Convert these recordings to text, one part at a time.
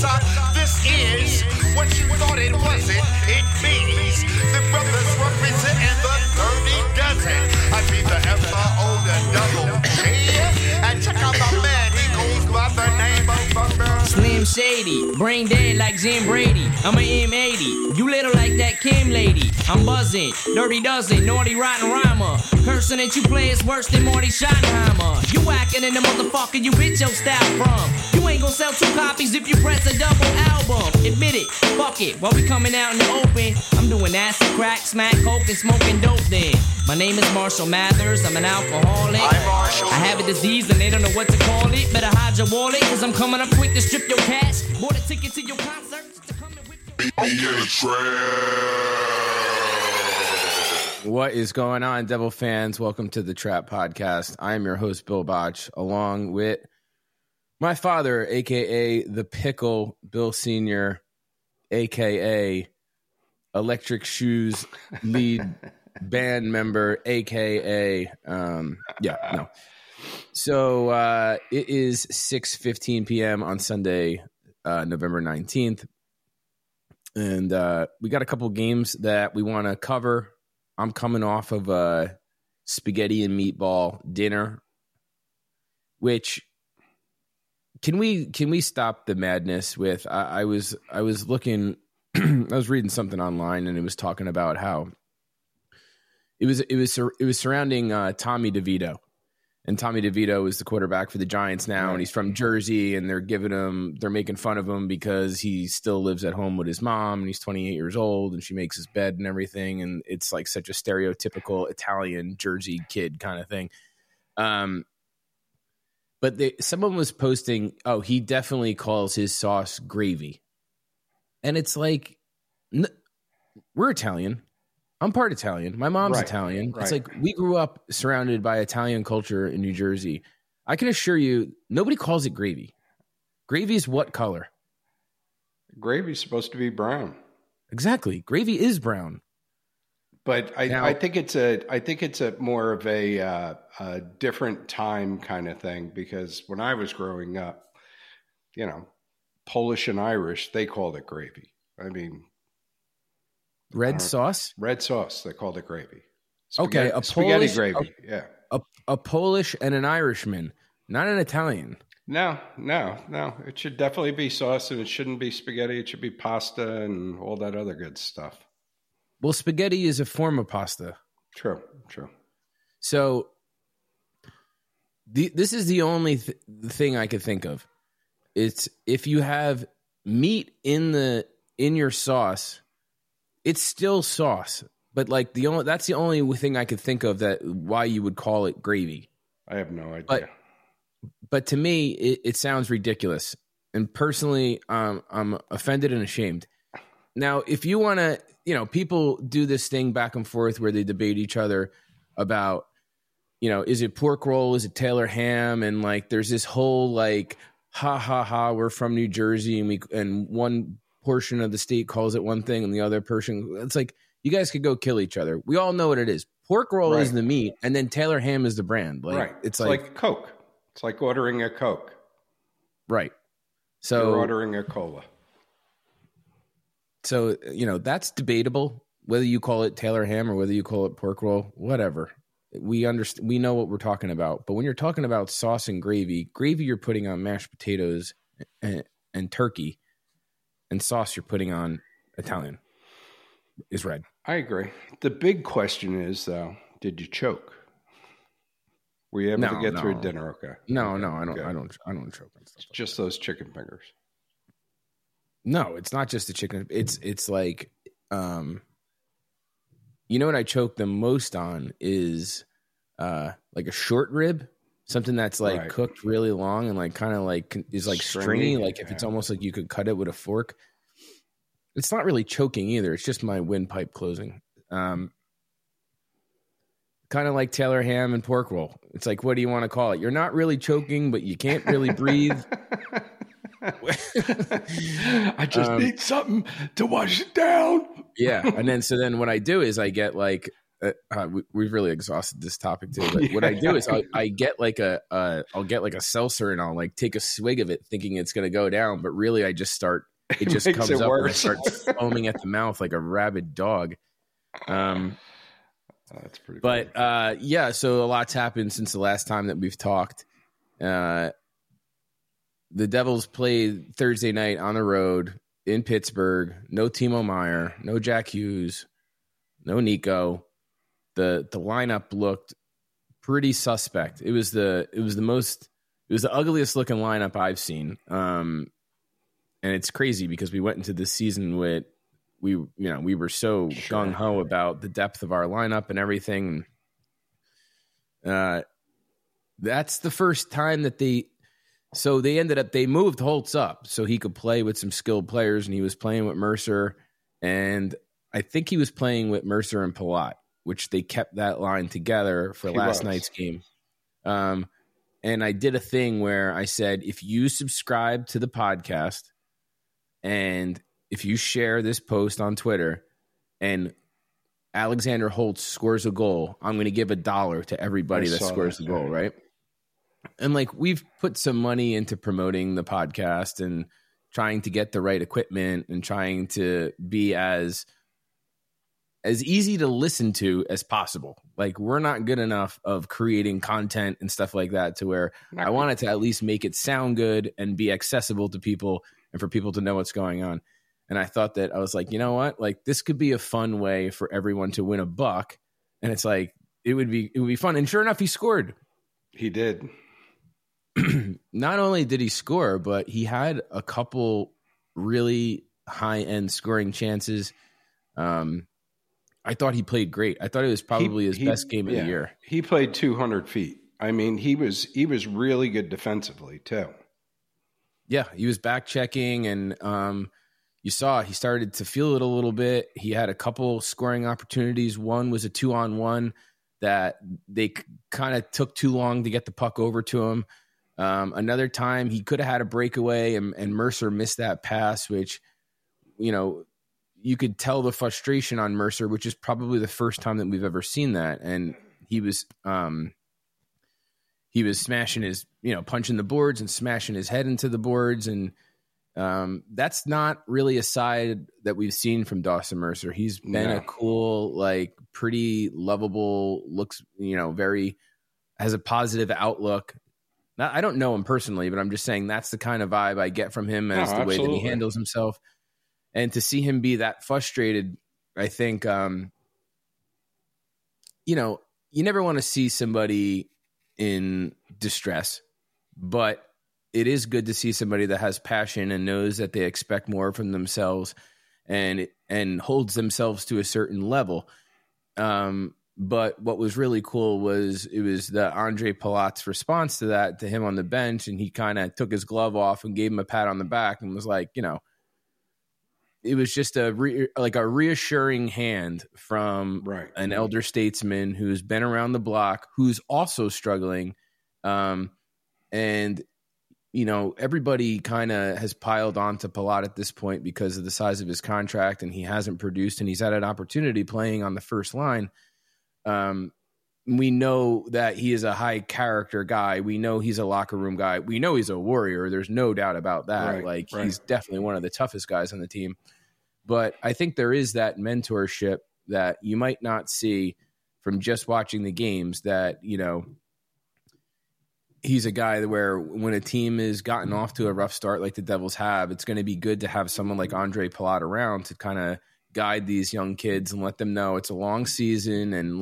inside. This is what you thought it wasn't. It means the brothers represent and the 30 dozen. I beat the F.I.O. the double G. And check out my man, he goes by the name of Bummer. Slim Shady, brain dead like Jim Brady. I'm an M80, you little like that Kim lady. I'm buzzing, dirty dozen, naughty rotten rhymer. Cursing that you play is worse than Marty Schottenheimer. You whacking in the motherfucker you bitch your style from. You ain't gonna sell 2 copies if you press a double album. Admit it, fuck it, while we coming out in the open. I'm doing acid, crack, smack, coke, and smoking dope then. My name is Marshall Mathers, I'm an alcoholic. I'm Marshall. I have a disease and they don't know what to call it. Better hide your wallet, cause I'm coming up quick to strip your cash. Bought a ticket to your concert to come and whip your... What is going on, Devil fans? Welcome to The Trap Podcast. I am your host, Bill Botch, along with my father, a.k.a. The Pickle Bill Sr., a.k.a. Electric Shoes lead band member, a.k.a. So it is 6:15 p.m. on Sunday, November 19th, and we got a couple games that we want to cover. I'm coming off of a spaghetti and meatball dinner, which can we stop the madness with? I was looking, I was reading something online and it was talking about how it was surrounding Tommy DeVito, and Tommy DeVito is the quarterback for the Giants now, and he's from Jersey, and they're making fun of him because he still lives at home with his mom, and he's 28 years old, and she makes his bed and everything, and it's like such a stereotypical Italian Jersey kid kind of thing. But someone was posting, oh, he definitely calls his sauce gravy, and it's like, we're Italian. I'm part Italian. My mom's Italian. Right. It's like we grew up surrounded by Italian culture in New Jersey. I can assure you, nobody calls it gravy. Gravy is what color? Gravy is supposed to be brown. Exactly. Gravy is brown. But I think it's a more of a different time kind of thing, because when I was growing up, you know, Polish and Irish, they called it gravy. I mean, Red sauce. They called it gravy. Okay, spaghetti gravy. Yeah, a Polish and an Irishman, not an Italian. No. It should definitely be sauce, and it shouldn't be spaghetti. It should be pasta and all that other good stuff. Well, spaghetti is a form of pasta. True. So this is the only thing I could think of. It's if you have meat in your sauce. It's still sauce, but like that's the only thing I could think of that why you would call it gravy. I have no idea. But to me, it sounds ridiculous, and personally, I'm offended and ashamed. Now, if you want to, you know, people do this thing back and forth where they debate each other about, you know, is it pork roll, is it Taylor ham, and like there's this whole like ha, we're from New Jersey, and one portion of the state calls it one thing and the other person, it's like, you guys could go kill each other. We all know what it is. Pork roll is the meat, and then Taylor ham is the brand. Like, right. It's like Coke. It's like ordering a Coke. Right. So you're ordering a cola. So, you know, that's debatable, whether you call it Taylor ham or whether you call it pork roll, whatever. We understand. We know what we're talking about. But when you're talking about sauce and gravy you're putting on mashed potatoes and turkey. And sauce you're putting on Italian is red. I agree. The big question is, though, did you choke? Were you able to get through dinner? Okay. No, I don't. Good. I don't choke. It's just those chicken fingers. No, it's not just the chicken. It's like, you know what I choke the most on is like a short rib. Something that's like cooked really long and like kind of like is like stringy. Like if it's almost like you could cut it with a fork. It's not really choking either. It's just my windpipe closing. Kind of like Taylor ham and pork roll. It's like, what do you want to call it? You're not really choking, but you can't really breathe. I just need something to wash it down. Yeah. And then, so then what I do is I get like we've really exhausted this topic too. But what I do is I get like I'll get like a seltzer and I'll like take a swig of it thinking it's going to go down. But really, I just start, it just comes up worse. And I start foaming at the mouth like a rabid dog. That's pretty cool. But yeah, so a lot's happened since the last time that we've talked. The Devils played Thursday night on the road in Pittsburgh. No Timo Meyer, no Jack Hughes, no Nico. The lineup looked pretty suspect. It was the ugliest looking lineup I've seen. And it's crazy because we went into this season with we were so gung ho about the depth of our lineup and everything. That's the first time that they moved Holtz up so he could play with some skilled players, and he was playing with Mercer, and I think he was playing with Mercer and Palat, which they kept that line together for night's game. And I did a thing where I said, if you subscribe to the podcast and if you share this post on Twitter and Alexander Holtz scores a goal, I'm going to give $1 to everybody that scores the goal, right? And like, we've put some money into promoting the podcast and trying to get the right equipment and trying to be as easy to listen to as possible. Like, we're not good enough of creating content and stuff like that to where I wanted to at least make it sound good and be accessible to people and for people to know what's going on. And I thought that, I was like, you know what? Like, this could be a fun way for everyone to win $1. And it's like, it would be fun. And sure enough, he scored. He did. Not only did he score, but he had a couple really high-end scoring chances. I thought he played great. I thought it was probably his best game of the year. He played 200 feet. I mean, he was really good defensively too. Yeah, he was back checking, and you saw he started to feel it a little bit. He had a couple scoring opportunities. One was a 2-on-1 that they kind of took too long to get the puck over to him. Another time he could have had a breakaway and Mercer missed that pass, which, you could tell the frustration on Mercer, which is probably the first time that we've ever seen that. And he was smashing his, punching the boards and smashing his head into the boards. And that's not really a side that we've seen from Dawson Mercer. He's been a cool, like, pretty lovable, looks, very, has a positive outlook. Now, I don't know him personally, but I'm just saying that's the kind of vibe I get from him as the way that he handles himself. And to see him be that frustrated, I think, you never want to see somebody in distress, but it is good to see somebody that has passion and knows that they expect more from themselves and holds themselves to a certain level. But what was really cool was it was the Andre Palat's response to that, to him on the bench, and he kind of took his glove off and gave him a pat on the back and was like, it was just a reassuring hand from an elder statesman who's been around the block, who's also struggling. Everybody kind of has piled on to Palat at this point because of the size of his contract, and he hasn't produced, and he's had an opportunity playing on the first line. We know that he is a high character guy. We know he's a locker room guy. We know he's a warrior. There's no doubt about that. He's definitely one of the toughest guys on the team. But I think there is that mentorship that you might not see from just watching the games, that, he's a guy where when a team is gotten off to a rough start like the Devils have, it's going to be good to have someone like Andre Palat around to kind of guide these young kids and let them know it's a long season and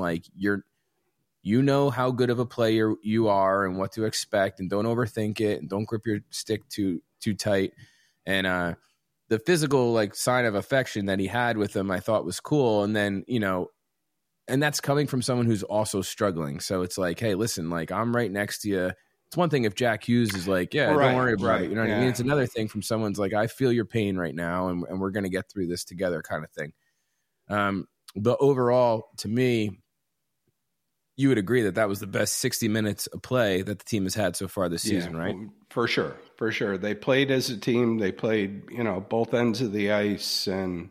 how good of a player you are and what to expect, and don't overthink it and don't grip your stick too tight. And the physical sign of affection that he had with him, I thought was cool. And then, and that's coming from someone who's also struggling. So it's like, hey, listen, I'm right next to you. It's one thing if Jack Hughes is like, yeah, don't worry about it. You know what I mean? It's another thing from someone's like, I feel your pain right now, and we're going to get through this together kind of thing. But overall, to me, you would agree that that was the best 60 minutes of play that the team has had so far this season, right? For sure. They played as a team. They played, both ends of the ice, and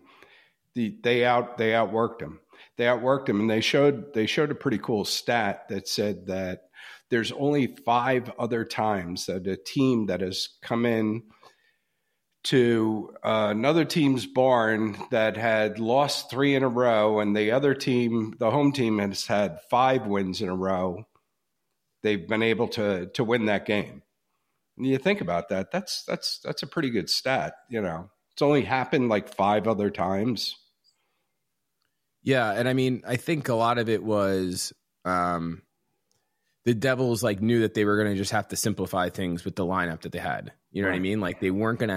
they outworked them. they outworked him, and they showed a pretty cool stat that said that there's only 5 other times that a team that has come in to another team's barn that had lost 3 in a row, and the other team, the home team, has had 5 wins in a row, they've been able to win that game. And you think about that, that's a pretty good stat, you know. It's only happened like 5 other times. Yeah, and I mean, I think a lot of it was the Devils like knew that they were going to just have to simplify things with the lineup that they had. You know what I mean? Like they weren't going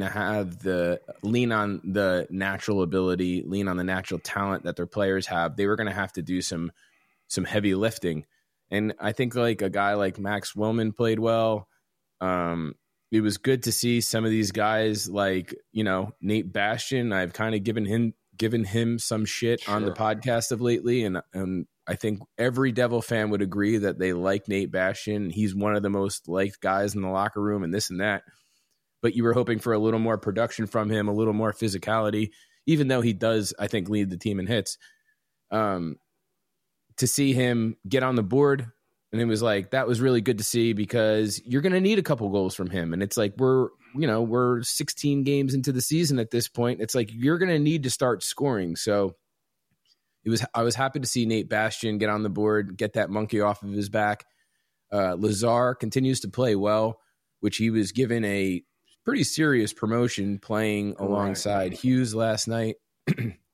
to have the lean on the natural ability, lean on the natural talent that their players have. They were going to have to do some heavy lifting. And I think like a guy like Max Willman played well. It was good to see some of these guys like, you know, Nate Bastian. I've kind of given him some shit on the podcast of lately. And I think every Devil fan would agree that they like Nate Bastian. He's one of the most liked guys in the locker room and this and that. But you were hoping for a little more production from him, a little more physicality, even though he does, I think, lead the team in hits. To see him get on the board, and it was like, that was really good to see, because you're going to need a couple goals from him. And it's like, we're 16 games into the season at this point. It's like, you're going to need to start scoring. So I was happy to see Nate Bastian get on the board, get that monkey off of his back. Lazar continues to play well, which he was given a pretty serious promotion playing alongside Hughes last night.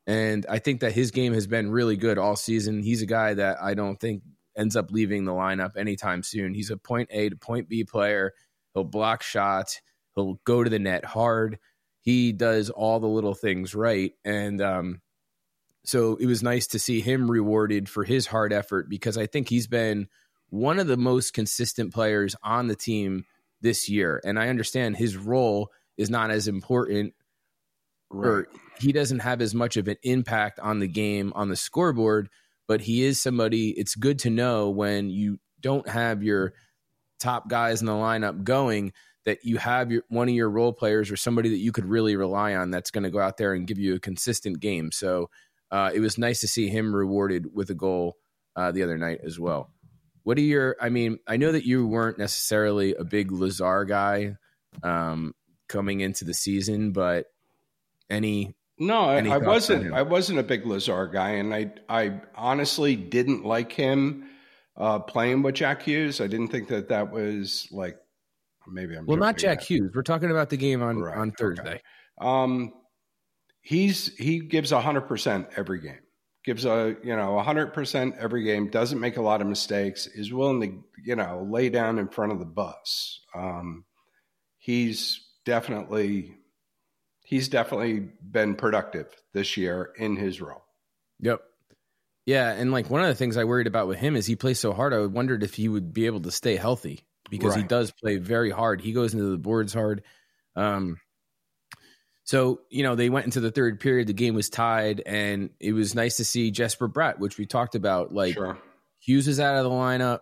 And I think that his game has been really good all season. He's a guy that I don't think ends up leaving the lineup anytime soon. He's a point A to point B player. He'll block shots. He'll go to the net hard. He does all the little things right. And so it was nice to see him rewarded for his hard effort, because I think he's been one of the most consistent players on the team this year. And I understand his role is not as important, or he doesn't have as much of an impact on the game, on the scoreboard, but he is somebody. It's good to know when you don't have your top guys in the lineup going, that you have one of your role players or somebody that you could really rely on that's going to go out there and give you a consistent game. So it was nice to see him rewarded with a goal the other night as well. What are your, I mean, I know that you weren't necessarily a big Lazar guy coming into the season, but I wasn't. I wasn't a big Lazar guy, and I honestly didn't like him playing with Jack Hughes. I didn't think that was like, maybe I'm not Jack Hughes. We're talking about the game on Thursday. Okay. He gives 100% every game. Gives 100% every game. Doesn't make a lot of mistakes. Is willing to lay down in front of the bus. He's definitely been productive this year in his role. Yep. Yeah. And like one of the things I worried about with him is he plays so hard. I wondered if he would be able to stay healthy, because he does play very hard. He goes into the boards hard. So they went into the third period, the game was tied, and it was nice to see Jesper Bratt, which we talked about. Like Hughes is out of the lineup,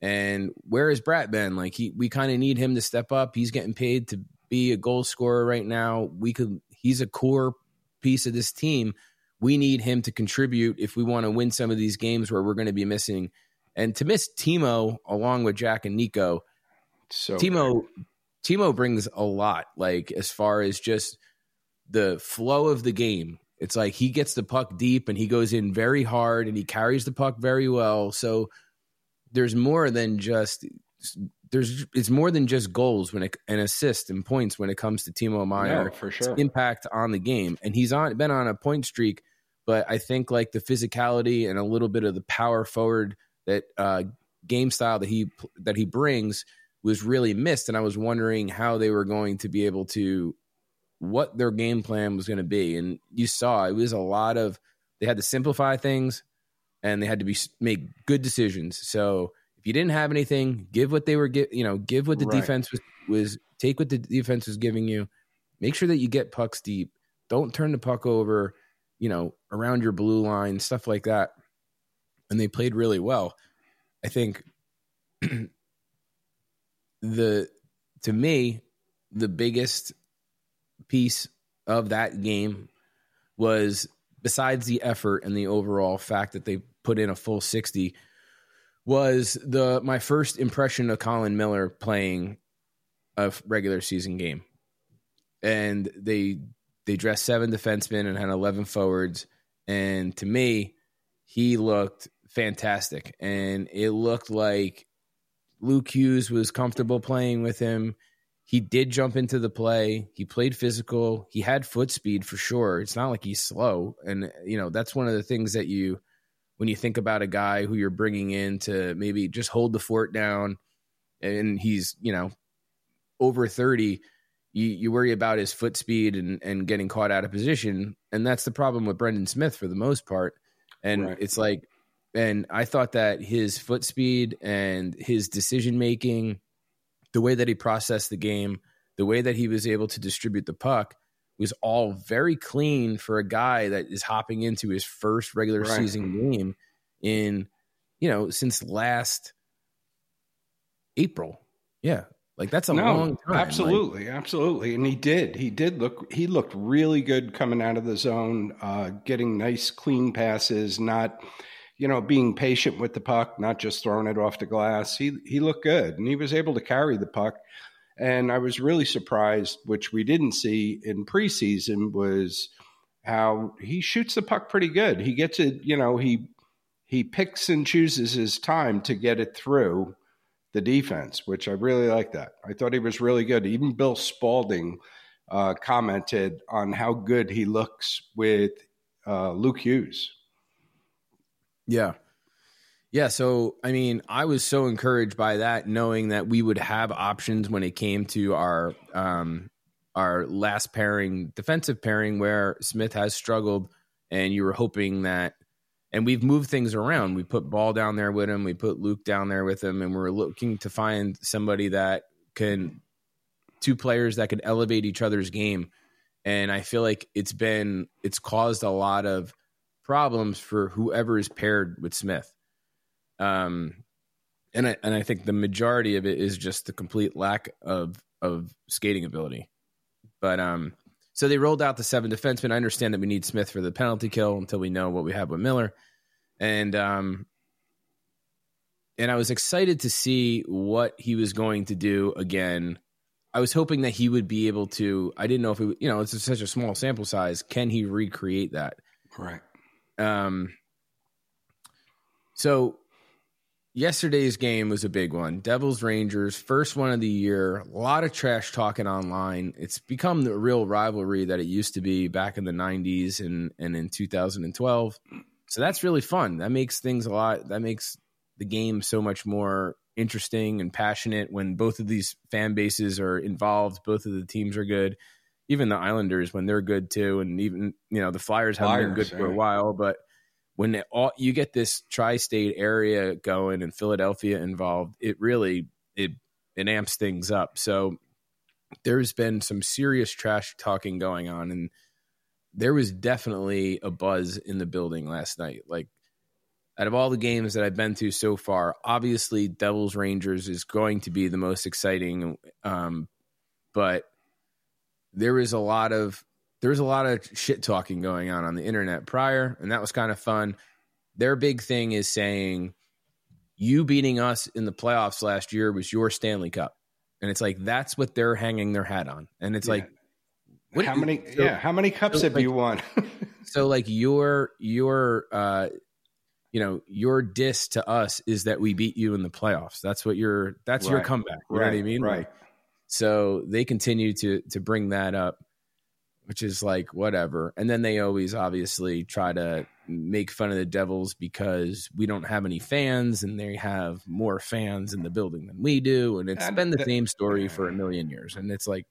and where has Bratt been? Like we kind of need him to step up. He's getting paid to be a goal scorer right now. He's a core piece of this team. We need him to contribute if we want to win some of these games where we're going to be missing. And to miss Timo along with Jack and Nico, so Timo brings a lot, like as far as just the flow of the game. It's like he gets the puck deep and he goes in very hard and he carries the puck very well. So it's more than just goals and assists and points when it comes to Timo Meyer. No, for sure. It's impact on the game. And he's been on a point streak, but I think like the physicality and a little bit of the power forward that game style that he brings was really missed. And I was wondering how they were going to be able to, what their game plan was going to be. And you saw, it was a lot of, they had to simplify things and they had to make good decisions. So you didn't have anything, take what the defense was giving you, make sure that you get pucks deep, don't turn the puck over, around your blue line, stuff like that. And they played really well. I think to me, the biggest piece of that game was besides the effort and the overall fact that they put in a full 60, was my first impression of Colin Miller playing a regular season game. And they dressed 7 defensemen and had 11 forwards. And to me, he looked fantastic. And it looked like Luke Hughes was comfortable playing with him. He did jump into the play. He played physical. He had foot speed for sure. It's not like he's slow. And, you know, that's one of the things that when you think about a guy who you're bringing in to maybe just hold the fort down, and he's, you know, over 30, you worry about his foot speed and getting caught out of position. And that's the problem with Brendan Smith for the most part. And right. It's like, and I thought that his foot speed and his decision-making, the way that he processed the game, the way that he was able to distribute the puck was all very clean for a guy that is hopping into his first regular right. season game in, you know, since last April. Yeah. Like that's long time. Absolutely. Like, absolutely. And he looked really good coming out of the zone, getting nice clean passes, not, you know, being patient with the puck, not just throwing it off the glass. He looked good, and he was able to carry the puck. And I was really surprised, which we didn't see in preseason, was how he shoots the puck pretty good. He gets it, you know, he picks and chooses his time to get it through the defense, which I really like that. I thought he was really good. Even Bill Spalding commented on how good he looks with Luke Hughes. Yeah. Yeah. So, I mean, I was so encouraged by that, knowing that we would have options when it came to our last pairing, defensive pairing, where Smith has struggled, and you were hoping that. And we've moved things around. We put Ball down there with him. We put Luke down there with him. And we're looking to find somebody two players that could elevate each other's game. And I feel like it's caused a lot of problems for whoever is paired with Smith. And I think the majority of it is just the complete lack of skating ability. But, so they rolled out the 7 defensemen. I understand that we need Smith for the penalty kill until we know what we have with Miller. And I was excited to see what he was going to do again. I was hoping that he would be able to, I didn't know if it, you know, it's such a small sample size. Can he recreate that? Right. So yesterday's game was a big one. Devils Rangers, first one of the year. A lot of trash talking online. It's become the real rivalry that it used to be back in the 90s and in 2012. So that's really fun. That makes things a lot. That makes the game so much more interesting and passionate when both of these fan bases are involved. Both of the teams are good. Even the Islanders, when they're good too, and even, you know, the Flyers haven't been good for a while, but when you get this tri-state area going and Philadelphia involved, it really it amps things up. So there's been some serious trash talking going on, and there was definitely a buzz in the building last night. Like, out of all the games that I've been to so far, obviously Devils Rangers is going to be the most exciting, but there was a lot of shit talking going on the internet prior, and that was kind of fun. Their big thing is saying, you beating us in the playoffs last year was your Stanley Cup. And it's like, that's what they're hanging their hat on. And it's like, how many cups have you won? So like your diss to us is that we beat you in the playoffs. That's your comeback. You know what I mean? Right. So they continue to bring that up, which is like, whatever. And then they always obviously try to make fun of the Devils because we don't have any fans and they have more fans in the building than we do. And it's been the same story for a million years. And it's like,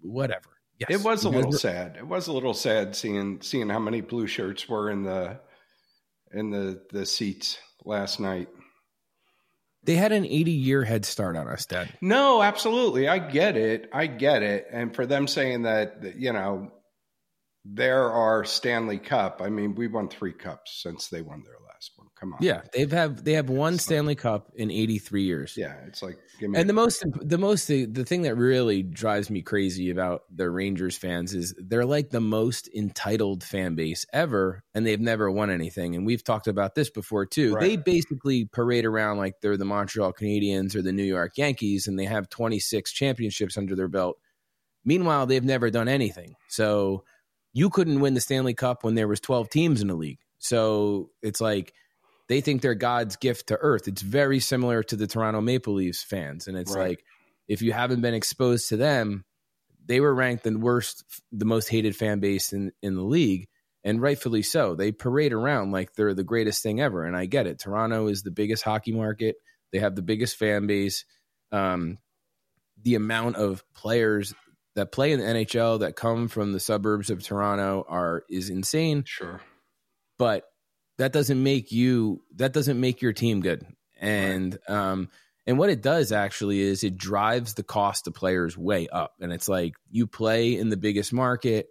whatever. Yes. It was a little sad. It was a little sad seeing how many blue shirts were in the seats last night. They had an 80-year head start on us, Dad. No, absolutely. I get it. And for them saying that, you know, they're our Stanley Cup, I mean, we won 3 cups since they won their last one. Come on. Yeah, they have one Stanley Cup in 83 years. Yeah, it's like give me. And the thing that really drives me crazy about the Rangers fans is they're like the most entitled fan base ever, and they've never won anything. And we've talked about this before too. Right. They basically parade around like they're the Montreal Canadiens or the New York Yankees, and they have 26 championships under their belt. Meanwhile, they've never done anything. So you couldn't win the Stanley Cup when there was 12 teams in the league. So it's like they think they're God's gift to earth. It's very similar to the Toronto Maple Leafs fans. And it's right. Like, if you haven't been exposed to them, they were ranked the most hated fan base in the league. And rightfully so. They parade around like they're the greatest thing ever. And I get it. Toronto is the biggest hockey market. They have the biggest fan base. The amount of players that play in the NHL that come from the suburbs of Toronto is insane. Sure. But that doesn't make your team good. And right. And what it does actually is it drives the cost of players way up. And it's like you play in the biggest market.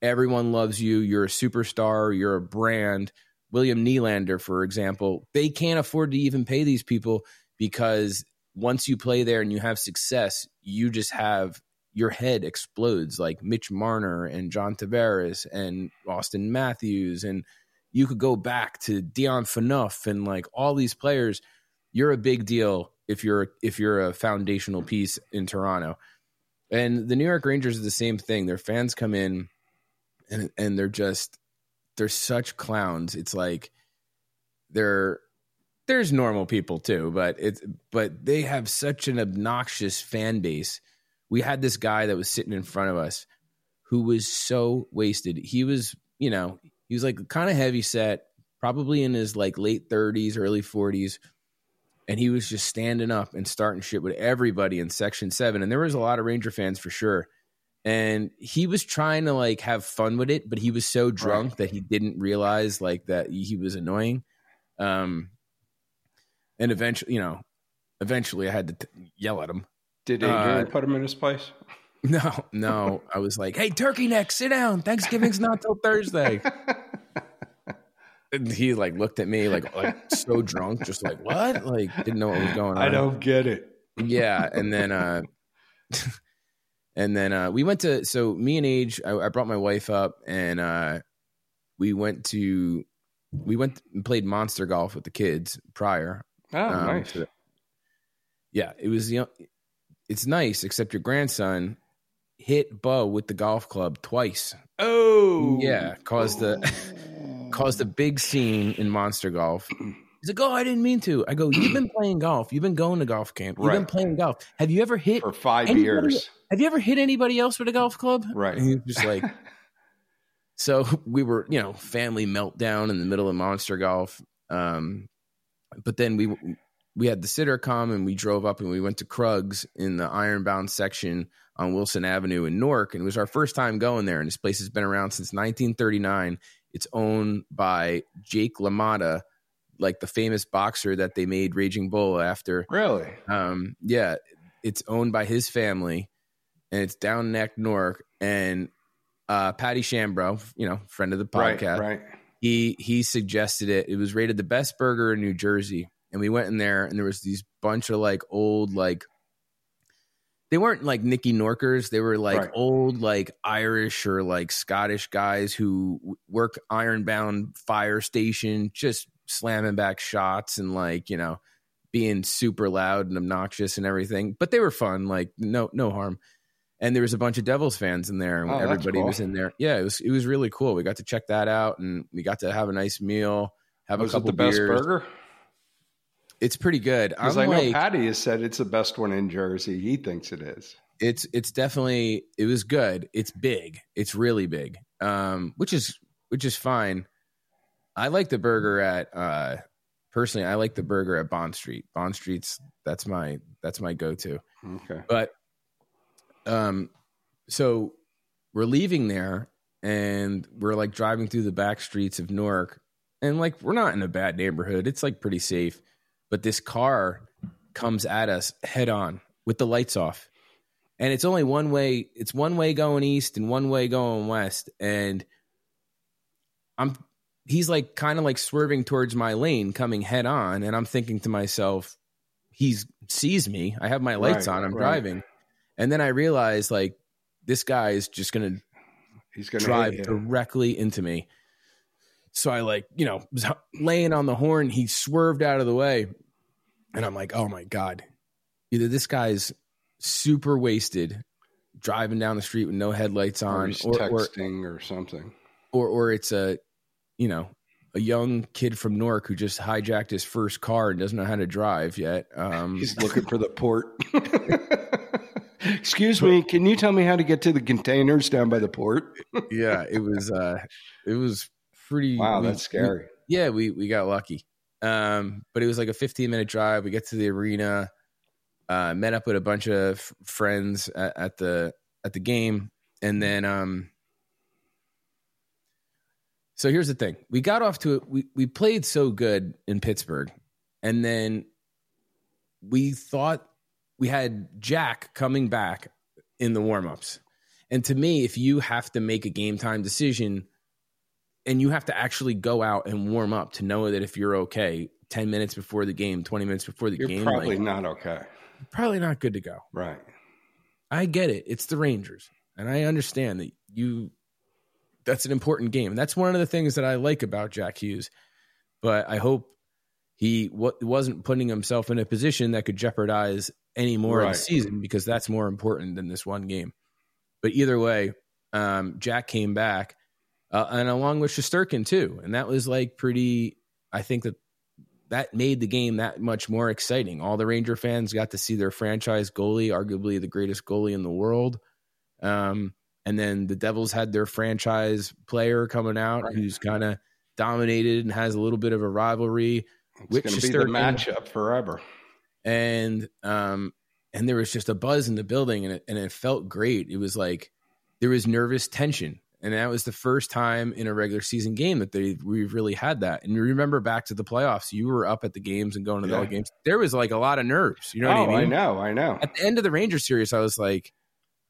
Everyone loves you. You're a superstar. You're a brand. William Nylander, for example, they can't afford to even pay these people because once you play there and you have success, you just have your head explodes like Mitch Marner and John Tavares and Austin Matthews and you could go back to Dion Phaneuf and like all these players. You're a big deal if you're a foundational piece in Toronto. And the New York Rangers are the same thing. Their fans come in and they're such clowns. It's like there's normal people too, but they have such an obnoxious fan base. We had this guy that was sitting in front of us who was so wasted. He was like kind of heavy set, probably in his like late 30s, early 40s. And he was just standing up and starting shit with everybody in Section 7. And there was a lot of Ranger fans for sure. And he was trying to like have fun with it, but he was so drunk that he didn't realize like that he was annoying. And eventually I had to yell at him. Did Adrian put him in his place? No. I was like, hey, turkey neck, sit down. Thanksgiving's not till Thursday. And he like looked at me like so drunk, just like what? Like didn't know what was going on. I don't get it. Yeah. And then we went to, so me and Age, I brought my wife up and we went and played monster golf with the kids prior. Oh, nice. Yeah, it was it's nice, except your grandson hit Bo with the golf club twice. Oh, yeah, caused a big scene in Monster Golf. He's like, "Oh, I didn't mean to." I go, "You've been playing golf. You've been going to golf camp. You've been playing golf. Have you ever hit for 5 years? Have you ever hit anybody else with a golf club?" Right. And he was just like, so we were, family meltdown in the middle of Monster Golf. But then we had the sitter come and we drove up and we went to Krug's in the Ironbound section on Wilson Avenue in Newark. And it was our first time going there. And this place has been around since 1939. It's owned by Jake LaMotta, like the famous boxer that they made Raging Bull after. Really? Yeah. It's owned by his family and it's down neck Newark. And Patty Shambro, friend of the podcast, right. He suggested it. It was rated the best burger in New Jersey. And we went in there and there was these bunch of like old, like they weren't like Nicky Norkers. They were like old, like Irish or like Scottish guys who work Ironbound fire station, just slamming back shots and like, being super loud and obnoxious and everything. But they were fun, like no harm. And there was a bunch of Devils fans in there and everybody was in there. Yeah, it was really cool. We got to check that out and we got to have a nice meal, have a couple beers. Was it the best burger? It's pretty good. Because I know Patty has said it's the best one in Jersey. He thinks it is. It's definitely, it was good. It's big. It's really big, which is fine. I like the burger at, personally, I like the burger at Bond Street. Bond Street's, that's my go-to. Okay. But, so we're leaving there and we're like driving through the back streets of Newark and like, we're not in a bad neighborhood. It's like pretty safe. But this car comes at us head on with the lights off. And it's only one way. It's one way going east and one way going west. And I'm he's like kind of like swerving towards my lane, coming head on. And I'm thinking to myself, he sees me. I have my lights on. I'm driving. And then I realized, like, this guy is just going to drive directly into me. So I, like, you know, was laying on the horn. He swerved out of the way. And I'm like, oh, my God. Either this guy's super wasted driving down the street with no headlights on, or he's texting or something. Or it's a, you know, a young kid from Newark who just hijacked his first car and doesn't know how to drive yet. He's looking for the port. Excuse me, can you tell me how to get to the containers down by the port? Yeah, it was pretty. Wow, that's scary. We got lucky. But it was like a 15-minute drive. We get to the arena, met up with a bunch of friends at the game, and then so here's the thing. We got off to it. We played so good in Pittsburgh, and then we thought we had Jack coming back in the warmups. And to me, if you have to make a game time decision and you have to actually go out and warm up to know that if you're okay 10 minutes before the game, 20 minutes before the game, you're probably not okay. Probably not good to go. Right. I get it. It's the Rangers. And I understand that that's an important game. And that's one of the things that I like about Jack Hughes, but I hope he wasn't putting himself in a position that could jeopardize any more of the season, because that's more important than this one game. But either way, Jack came back, and along with Shesterkin too. And that was like I think that made the game that much more exciting. All the Ranger fans got to see their franchise goalie, arguably the greatest goalie in the world. And then the Devils had their franchise player coming out who's kind of dominated and has a little bit of a rivalry. It's going to be the matchup forever. And there was just a buzz in the building, and it felt great. It was like there was nervous tension, and that was the first time in a regular season game that we've really had that. And you remember back to the playoffs, you were up at the games and going to the games. There was like a lot of nerves. You know what I mean? I know. At the end of the Rangers series, I was like,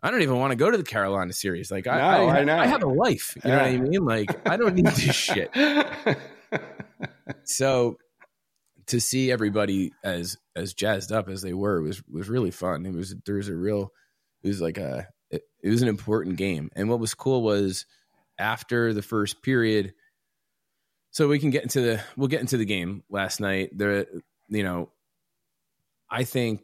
I don't even want to go to the Carolina series. Like I have a life. You know what I mean? Like I don't need this shit. So to see everybody as jazzed up as they were was really fun. It was an important game. And what was cool was after the first period, so we'll get into the game last night. I think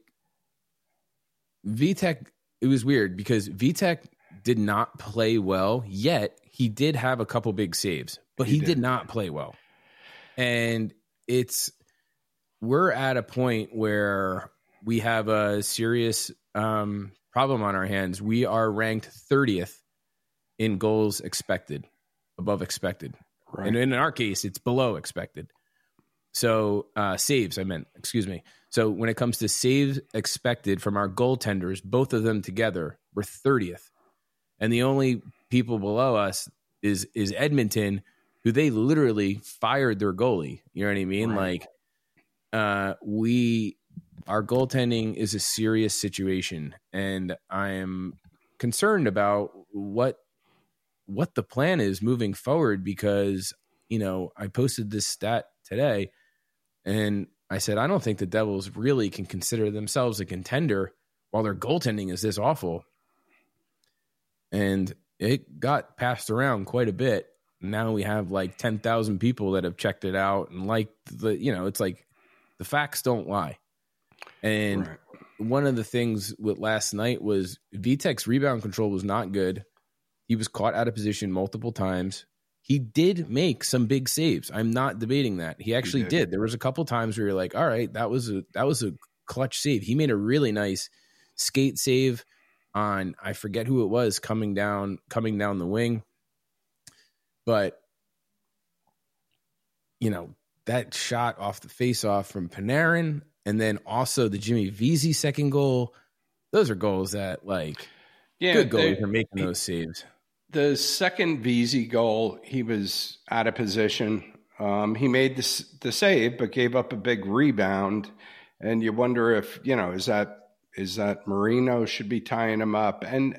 Vitek, it was weird because Vitek did not play well, yet he did have a couple big saves, but he did not play well. And we're at a point where we have a serious problem on our hands. We are ranked 30th in goals expected, above expected. Right. And in our case, it's below expected. So saves, I meant, excuse me. So when it comes to saves expected from our goaltenders, both of them together, we're 30th. And the only people below us is Edmonton, who they literally fired their goalie. You know what I mean? Right. Like, our goaltending is a serious situation, and I am concerned about what the plan is moving forward, because, you know, I posted this stat today and I said, I don't think the Devils really can consider themselves a contender while their goaltending is this awful. And it got passed around quite a bit. Now we have like 10,000 people that have checked it out and it's like, the facts don't lie. And one of the things with last night was Vitek's rebound control was not good. He was caught out of position multiple times. He did make some big saves. I'm not debating that. He actually did. There was a couple times where you're like, all right, that was a clutch save. He made a really nice skate save on, I forget who it was, coming down the wing. But, you know, that shot off the faceoff from Panarin, and then also the Jimmy Vesey second goal. Those are goals that, like, good goalies are making those saves. The second Vesey goal, he was out of position. He made the save, but gave up a big rebound. And you wonder if, you know, is that Marino should be tying him up? And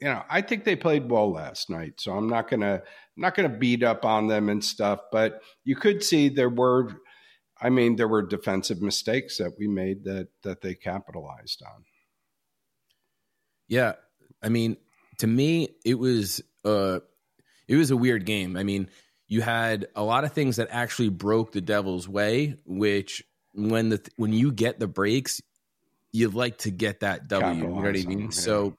you know, I think they played well last night, so I'm not gonna beat up on them and stuff. But you could see there were defensive mistakes that we made that they capitalized on. Yeah, I mean, to me, it was a weird game. I mean, you had a lot of things that actually broke the Devil's way, which when you get the breaks, you'd like to get that W. Capitalize, you know what I mean? Yeah. So.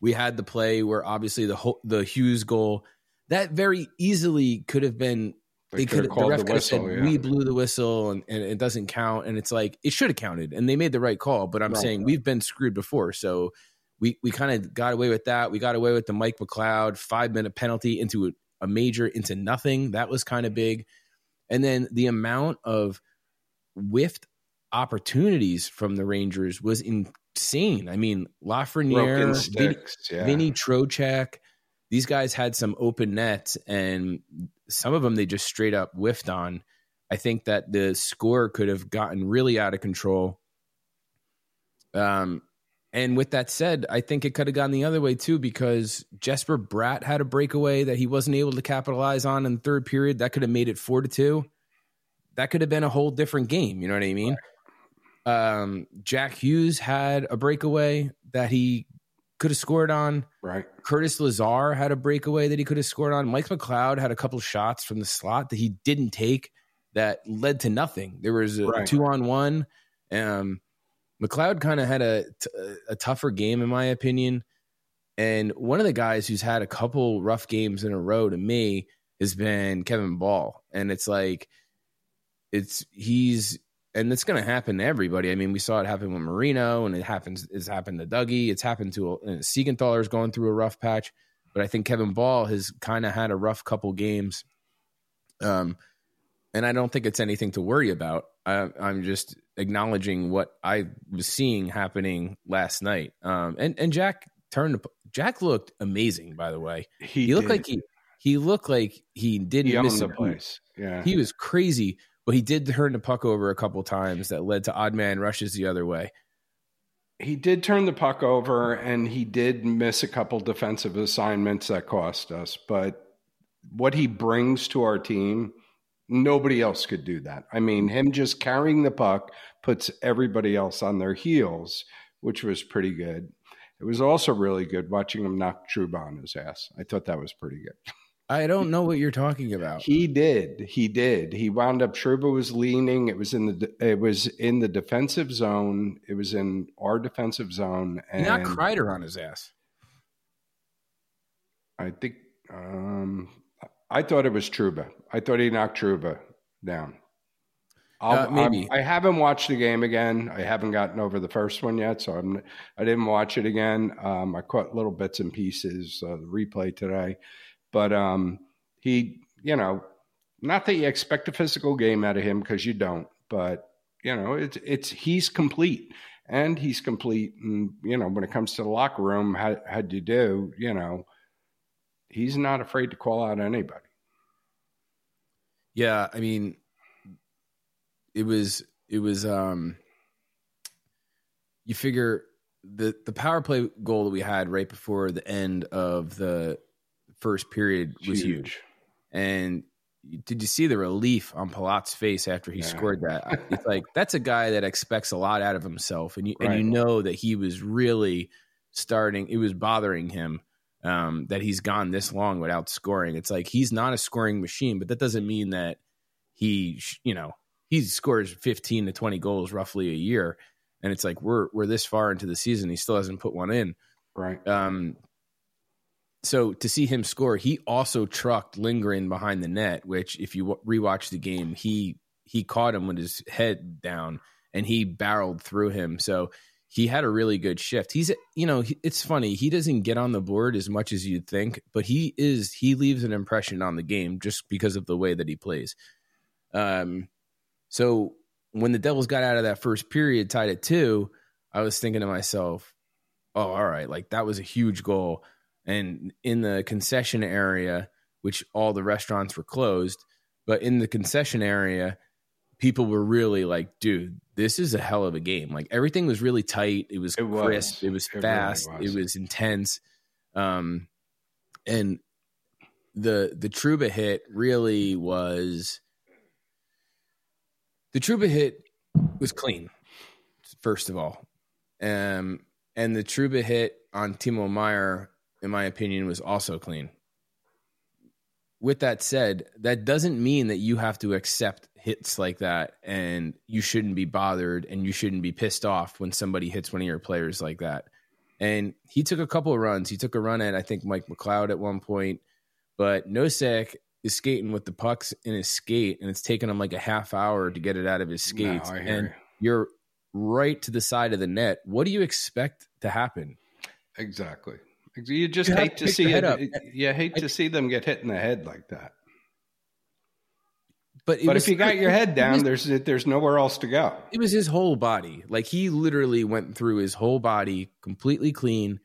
We had the play where obviously the Hughes goal that very easily could have been the ref could have said we blew the whistle and it doesn't count, and it's like it should have counted and they made the right call, but I'm saying we've been screwed before, so we kind of got away with that. We got away with the Mike McLeod 5-minute penalty into a major into nothing. That was kind of big, and then the amount of whiffed opportunities from the Rangers was insane. I mean, Lafreniere, Vinny Trocheck, these guys had some open nets, and some of them they just straight up whiffed on. I think that the score could have gotten really out of control. And with that said, I think it could have gone the other way too, because Jesper Bratt had a breakaway that he wasn't able to capitalize on in the third period. That could have made it 4-2. That could have been a whole different game. You know what I mean? Right. Jack Hughes had a breakaway that he could have scored on. Right. Curtis Lazar had a breakaway that he could have scored on. Mike McLeod had a couple shots from the slot that he didn't take that led to nothing. There was a 2-on-1. McLeod kind of had a tougher game, in my opinion. And one of the guys who's had a couple rough games in a row to me has been Kevin Ball. And it's like, and it's going to happen to everybody. I mean, we saw it happen with Marino, and it's happened to Dougie. It's happened to Siegenthaler's going through a rough patch, but I think Kevin Ball has kind of had a rough couple games. And I don't think it's anything to worry about. I'm just acknowledging what I was seeing happening last night. And Jack looked amazing, by the way. He looked like he didn't miss a place. Yeah. He was crazy. But he did turn the puck over a couple times that led to odd man rushes the other way. He did turn the puck over, and he did miss a couple defensive assignments that cost us. But what he brings to our team, nobody else could do that. I mean, him just carrying the puck puts everybody else on their heels, which was pretty good. It was also really good watching him knock Trouba on his ass. I thought that was pretty good. I don't know what you're talking about. He did. He wound up. Trouba was leaning. It was in the defensive zone. It was in our defensive zone. And not Kreider on his ass. I think. I thought it was Trouba. I thought he knocked Trouba down. Maybe. I haven't watched the game again. I haven't gotten over the first one yet, so I didn't watch it again. I caught little bits and pieces. The replay today. But he, you know, not that you expect a physical game out of him, because you don't. But, you know, he's complete. And he's complete. And, you know, when it comes to the locker room, how'd you do? You know, he's not afraid to call out anybody. Yeah, I mean, it was you figure the power play goal that we had right before the end of the first period was huge. And did you see the relief on Palat's face after he scored that? It's like, that's a guy that expects a lot out of himself, and you know that he was really starting. It was bothering him that he's gone this long without scoring. It's like he's not a scoring machine, but that doesn't mean that he scores 15 to 20 goals roughly a year. And it's like we're this far into the season, he still hasn't put one in. Right. So to see him score, he also trucked Lindgren behind the net, which if you rewatch the game, he caught him with his head down and he barreled through him. So he had a really good shift. He's, you know, it's funny. He doesn't get on the board as much as you'd think, but he leaves an impression on the game just because of the way that he plays. So when the Devils got out of that first period, tied at 2, I was thinking to myself, oh, all right. Like that was a huge goal. And in the concession area, which all the restaurants were closed, but in the concession area, people were really like, dude, this is a hell of a game. Like everything was really tight. It was crisp. It was fast. It was intense. And the Trouba hit really was the Trouba hit was clean, first of all. And the Trouba hit on Timo Meyer, in my opinion, was also clean. With that said, that doesn't mean that you have to accept hits like that and you shouldn't be bothered and you shouldn't be pissed off when somebody hits one of your players like that. And he took a couple of runs. He took a run at, I think, Mike McLeod at one point, but Nosek is skating with the pucks in his skate and it's taken him like a half hour to get it out of his skates. No, and you're right to the side of the net. What do you expect to happen? Exactly. You just hate to see it. You hate to see them get hit in the head like that. But if you got your head down, there's nowhere else to go. It was his whole body. Like, he literally went through his whole body completely clean.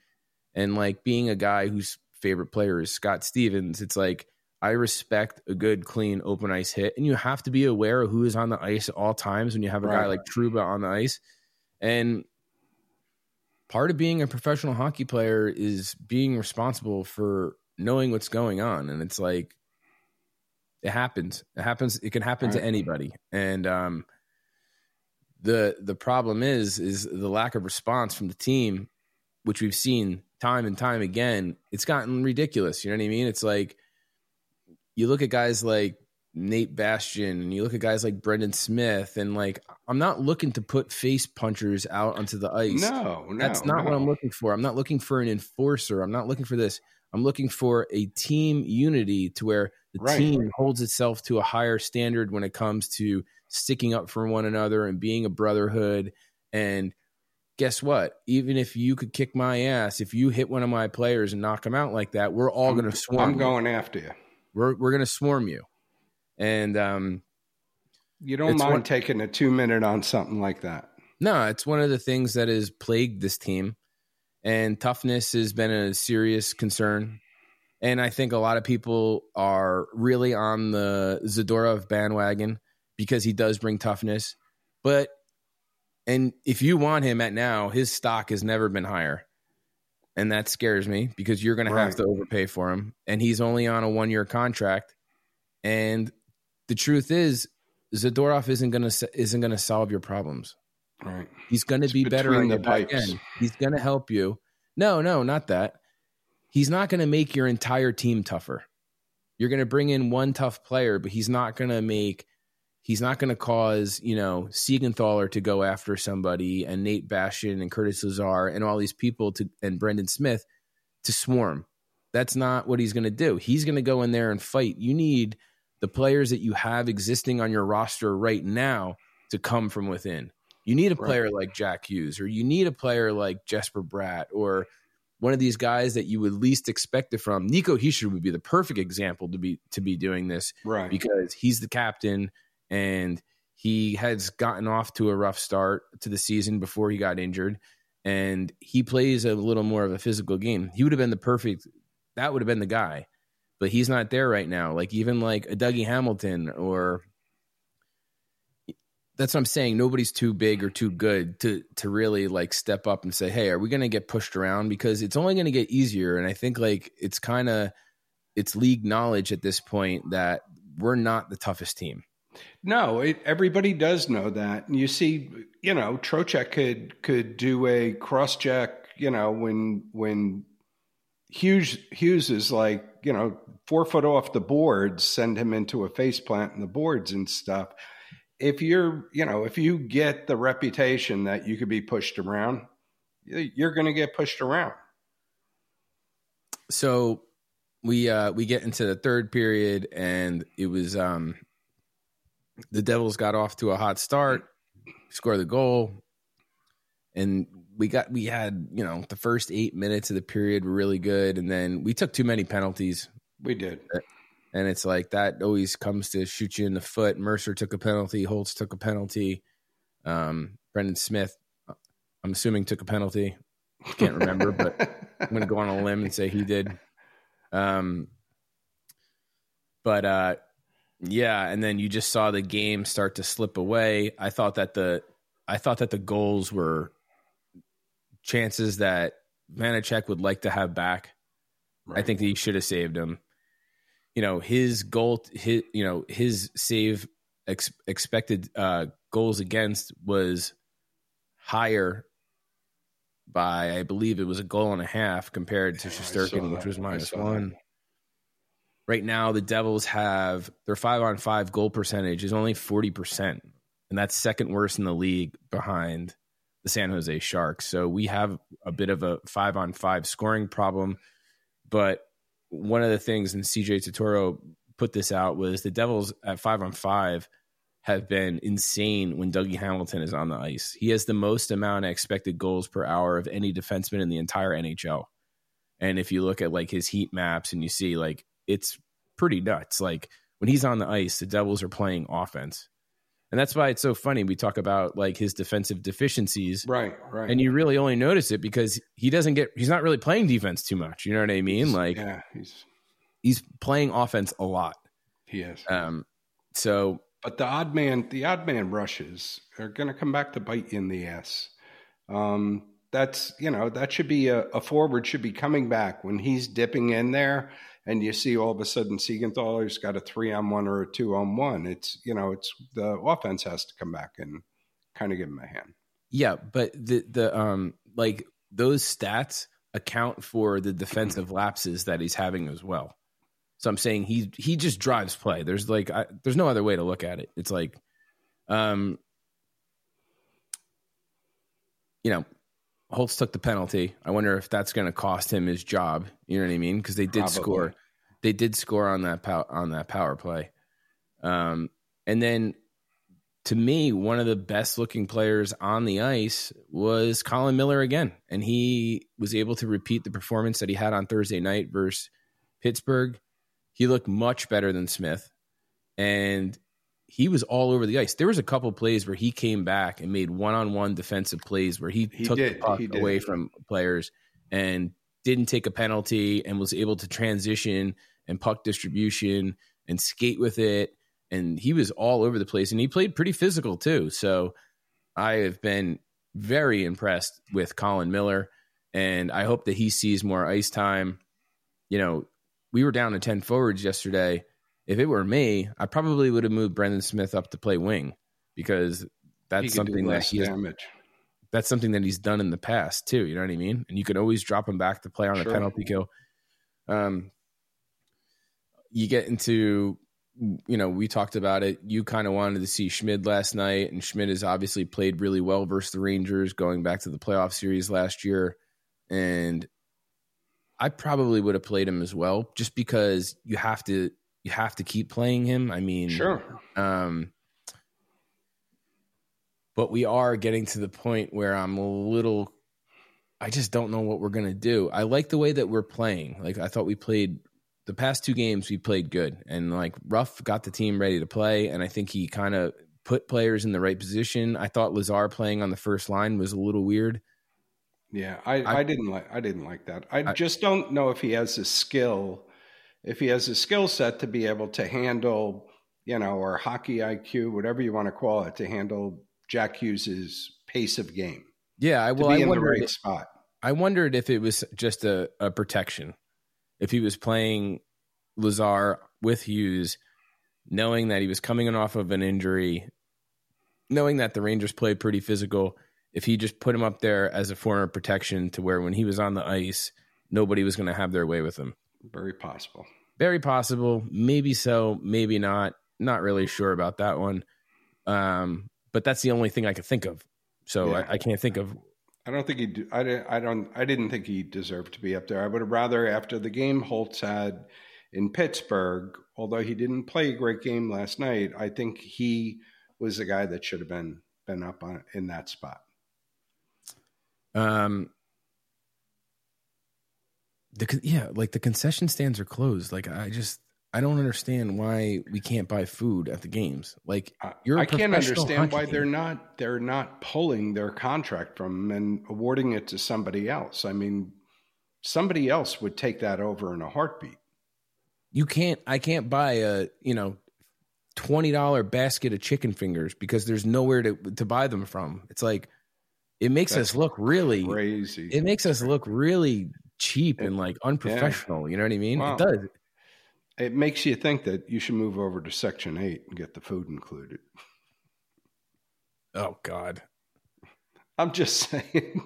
And like, being a guy whose favorite player is Scott Stevens, it's like, I respect a good, clean, open ice hit. And you have to be aware of who is on the ice at all times when you have a guy like Trouba on the ice. And part of being a professional hockey player is being responsible for knowing what's going on. And it's like, it happens. It can happen to anybody. And the problem is the lack of response from the team, which we've seen time and time again. It's gotten ridiculous. You know what I mean? It's like, you look at guys like Nate Bastian and you look at guys like Brendan Smith, and like, I'm not looking to put face punchers out onto the ice. No, that's not what I'm looking for. I'm not looking for an enforcer. I'm not looking for this. I'm looking for a team unity to where the team holds itself to a higher standard when it comes to sticking up for one another and being a brotherhood. And guess what? Even if you could kick my ass, if you hit one of my players and knock him out like that, we're all going to swarm. I'm going after you. We're going to swarm you. And you don't mind taking a 2-minute on something like that. No, it's one of the things that has plagued this team. And toughness has been a serious concern. And I think a lot of people are really on the Zadorov bandwagon because he does bring toughness. But, and if you want him at now, his stock has never been higher. And that scares me because you're going to have to overpay for him. And he's only on a 1-year contract. And the truth is, Zadorov isn't going to solve your problems. Right. He's going to be better on the back end. He's going to help you. No, not that. He's not going to make your entire team tougher. You're going to bring in one tough player, but he's not going to cause, you know, Siegenthaler to go after somebody and Nate Bastian and Curtis Lazar and all these people and Brendan Smith to swarm. That's not what he's going to do. He's going to go in there and fight. You need the players that you have existing on your roster right now to come from within. You need a player like Jack Hughes, or you need a player like Jesper Bratt, or one of these guys that you would least expect it from. Nico Hischier would be the perfect example to be doing this because he's the captain and he has gotten off to a rough start to the season before he got injured, and he plays a little more of a physical game. He would have been the perfect – that would have been the guy, but he's not there right now. Like, even like a Dougie Hamilton or – that's what I'm saying. Nobody's too big or too good to really like step up and say, hey, are we going to get pushed around? Because it's only going to get easier. And I think like it's league knowledge at this point that we're not the toughest team. No, everybody does know that. And you see, you know, Trocheck could do a cross check, you know, when Hughes is like, you know, 4 foot off the boards, send him into a face plant in the boards and stuff. If you get the reputation that you could be pushed around, you're going to get pushed around. So we get into the third period, and it was the Devils got off to a hot start, score the goal, and we had you know, the first 8 minutes of the period were really good, and then we took too many penalties. We did. And it's like that always comes to shoot you in the foot. Mercer took a penalty. Holtz took a penalty. Brendan Smith, I'm assuming, took a penalty. I can't remember, but I'm going to go on a limb and say he did. Yeah, and then you just saw the game start to slip away. I thought that the goals were chances that Vanecek would like to have back. Right. I think that he should have saved him. You know, his goal, his save expected goals against was higher by, I believe it was a goal and a half compared to Shesterkin, which was -1. Right now, the Devils have their 5-on-5 goal percentage is only 40%, and that's second worst in the league behind the San Jose Sharks. So we have a bit of a 5-on-5 scoring problem, but one of the things, and CJ Totoro put this out, was the Devils at 5-on-5 have been insane when Dougie Hamilton is on the ice. He has the most amount of expected goals per hour of any defenseman in the entire NHL. And if you look at like his heat maps and you see like, it's pretty nuts. Like when he's on the ice, the Devils are playing offense. And that's why it's so funny. We talk about like his defensive deficiencies. Right. And you really only notice it because he's not really playing defense too much. You know what I mean? He's playing offense a lot. He is. But the odd man rushes are going to come back to bite you in the ass. That should be a forward should be coming back when he's dipping in there and you see all of a sudden Siegenthaler's got a 3-on-1 or a 2-on-1. It's the offense has to come back and kind of give him a hand. Yeah. But the those stats account for the defensive lapses that he's having as well. So I'm saying he just drives play. There's there's no other way to look at it. It's like, Holtz took the penalty. I wonder if that's going to cost him his job. You know what I mean? Because they did score. They did score on that power play. And then, to me, one of the best looking players on the ice was Colin Miller again, and he was able to repeat the performance that he had on Thursday night versus Pittsburgh. He looked much better than Smith, and he was all over the ice. There was a couple plays where he came back and made one-on-one defensive plays where he took the puck away from players and didn't take a penalty and was able to transition and puck distribution and skate with it. And he was all over the place, and he played pretty physical too. So I have been very impressed with Colin Miller, and I hope that he sees more ice time. We were down to 10 forwards yesterday. If it were me, I probably would have moved Brendan Smith up to play wing because that's something that he's done in the past too. You know what I mean? And you could always drop him back to play on a penalty kill. You get into, we talked about it. You kind of wanted to see Schmid last night, and Schmid has obviously played really well versus the Rangers going back to the playoff series last year. And I probably would have played him as well, just because you have to keep playing him. I mean, sure. But we are getting to the point where I just don't know what we're going to do. I like the way that we're playing. Like, I thought we played the past two games, we played good, and like Ruff got the team ready to play. And I think he kind of put players in the right position. I thought Lazar playing on the first line was a little weird. Yeah, I didn't like that. I just don't know if he has the skill, if he has a skill set to be able to handle, or hockey IQ, whatever you want to call it, to handle Jack Hughes's pace of game. Yeah, I wondered if it was just a protection, if he was playing Lazar with Hughes, knowing that he was coming in off of an injury, knowing that the Rangers played pretty physical. If he just put him up there as a form of protection to where when he was on the ice, nobody was going to have their way with him. Very possible. Maybe so, maybe not. Not really sure about that one. But that's the only thing I could think of. So yeah. I can't think of. I don't think I didn't think he deserved to be up there. I would have rather after the game Holtz had in Pittsburgh, although he didn't play a great game last night, I think he was the guy that should have been up on in that spot. The concession stands are closed. Like, I don't understand why we can't buy food at the games. Like, I can't understand why they're not pulling their contract from them and awarding it to somebody else. I mean, somebody else would take that over in a heartbeat. I can't buy a, $20 basket of chicken fingers because there's nowhere to buy them from. It makes us look really crazy. It makes us look really cheap and like unprofessional. Yeah. You know what I mean? Wow. It does. It makes you think that you should move over to Section 8 and get the food included. Oh, God. I'm just saying.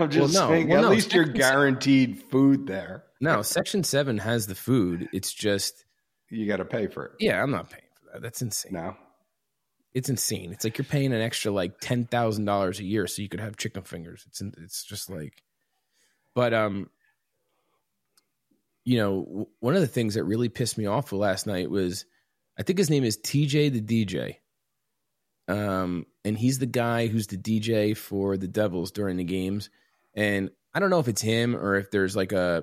I'm just saying. Well, at least you're guaranteed food there. No, Section 7 has the food. It's just... You got to pay for it. Yeah, I'm not paying for that. That's insane. No. It's insane. It's like you're paying an extra like $10,000 a year so you could have chicken fingers. It's just like... But, you know, one of the things that really pissed me off last night was, I think his name is TJ the DJ. And he's the guy who's the DJ for the Devils during the games. And I don't know if it's him or if there's like an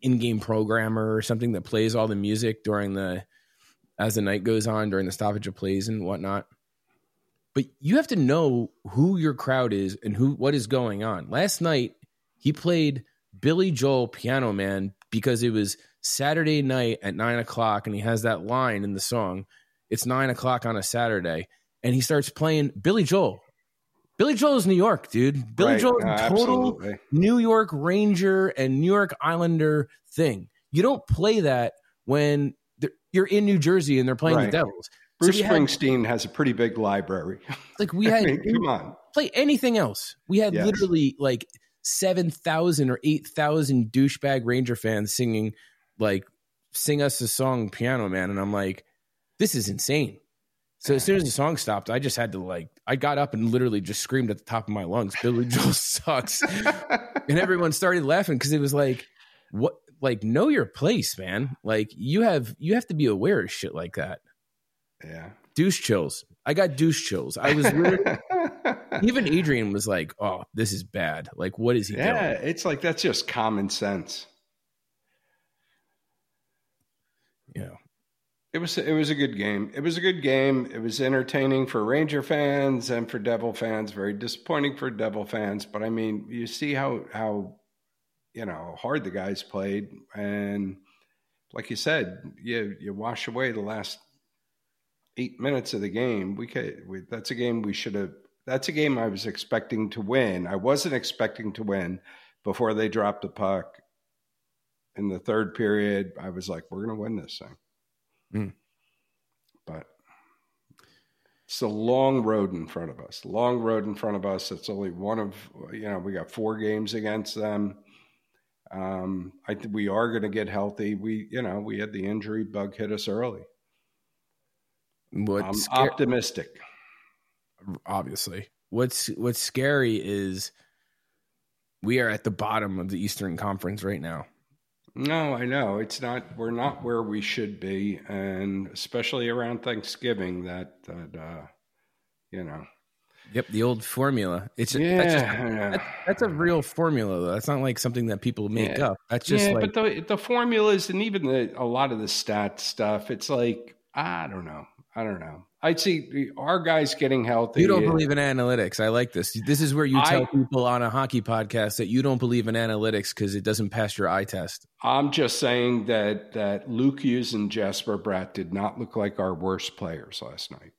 in-game programmer or something that plays all the music as the night goes on during the stoppage of plays and whatnot. But you have to know who your crowd is and what is going on. Last night he played Billy Joel Piano Man because it was Saturday night at 9:00 and he has that line in the song. It's 9:00 on a Saturday and he starts playing Billy Joel. Billy Joel is New York, dude. Billy Joel is a total absolutely. New York Ranger and New York Islander thing. You don't play that when you're in New Jersey and they're playing the Devils. Bruce Springsteen has a pretty big library. Like we had, come on, play anything else. We had literally like 7,000 or 8,000 douchebag Ranger fans singing, like, sing us a song, Piano Man. And I'm like, this is insane. So as soon as the song stopped, I just had to I got up and literally just screamed at the top of my lungs, Billy Joel sucks. And everyone started laughing because it was like, what, like, know your place, man. Like you have to be aware of shit like that. Yeah. Douche chills. I got douche chills. I was literally even Adrian was like, oh, this is bad. Like, what is he doing? Yeah, it's like, that's just common sense. Yeah. It was a good game. It was a good game. It was entertaining for Ranger fans and for Devil fans. Very disappointing for Devil fans. But, I mean, you see how you know, hard the guys played. And like you said, you wash away the last 8 minutes of the game. That's a game we should have. That's a game I was expecting to win. I wasn't expecting to win before they dropped the puck in the third period. I was like, we're going to win this thing. Mm. But it's a long road in front of us. It's only one of, you know, we got 4 games against them. I think we are going to get healthy. We had the injury bug hit us early. I'm optimistic. Obviously, what's scary is we are at the bottom of the Eastern Conference right now. No, I know it's not. We're not where we should be, and especially around Thanksgiving, that you know. Yep, the old formula. That's a real formula, though. That's not like something that people make up. That's just But the formulas and even a lot of the stat stuff, it's like I don't know. I'd see our guys getting healthy. You don't believe in analytics. I like this. This is where you tell people on a hockey podcast that you don't believe in analytics because it doesn't pass your eye test. I'm just saying that Luke Hughes and Jesper Bratt did not look like our worst players last night.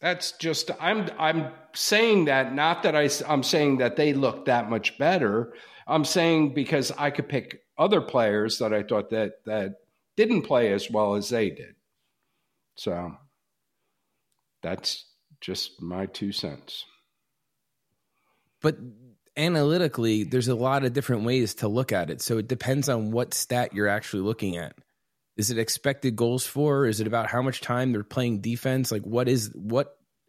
That's just I'm saying that, not that I'm saying that they looked that much better. I'm saying because I could pick other players that I thought that didn't play as well as they did. So that's just my 2 cents. But analytically, there's a lot of different ways to look at it. So it depends on what stat you're actually looking at. Is it expected goals for? Is it about how much time they're playing defense? Like what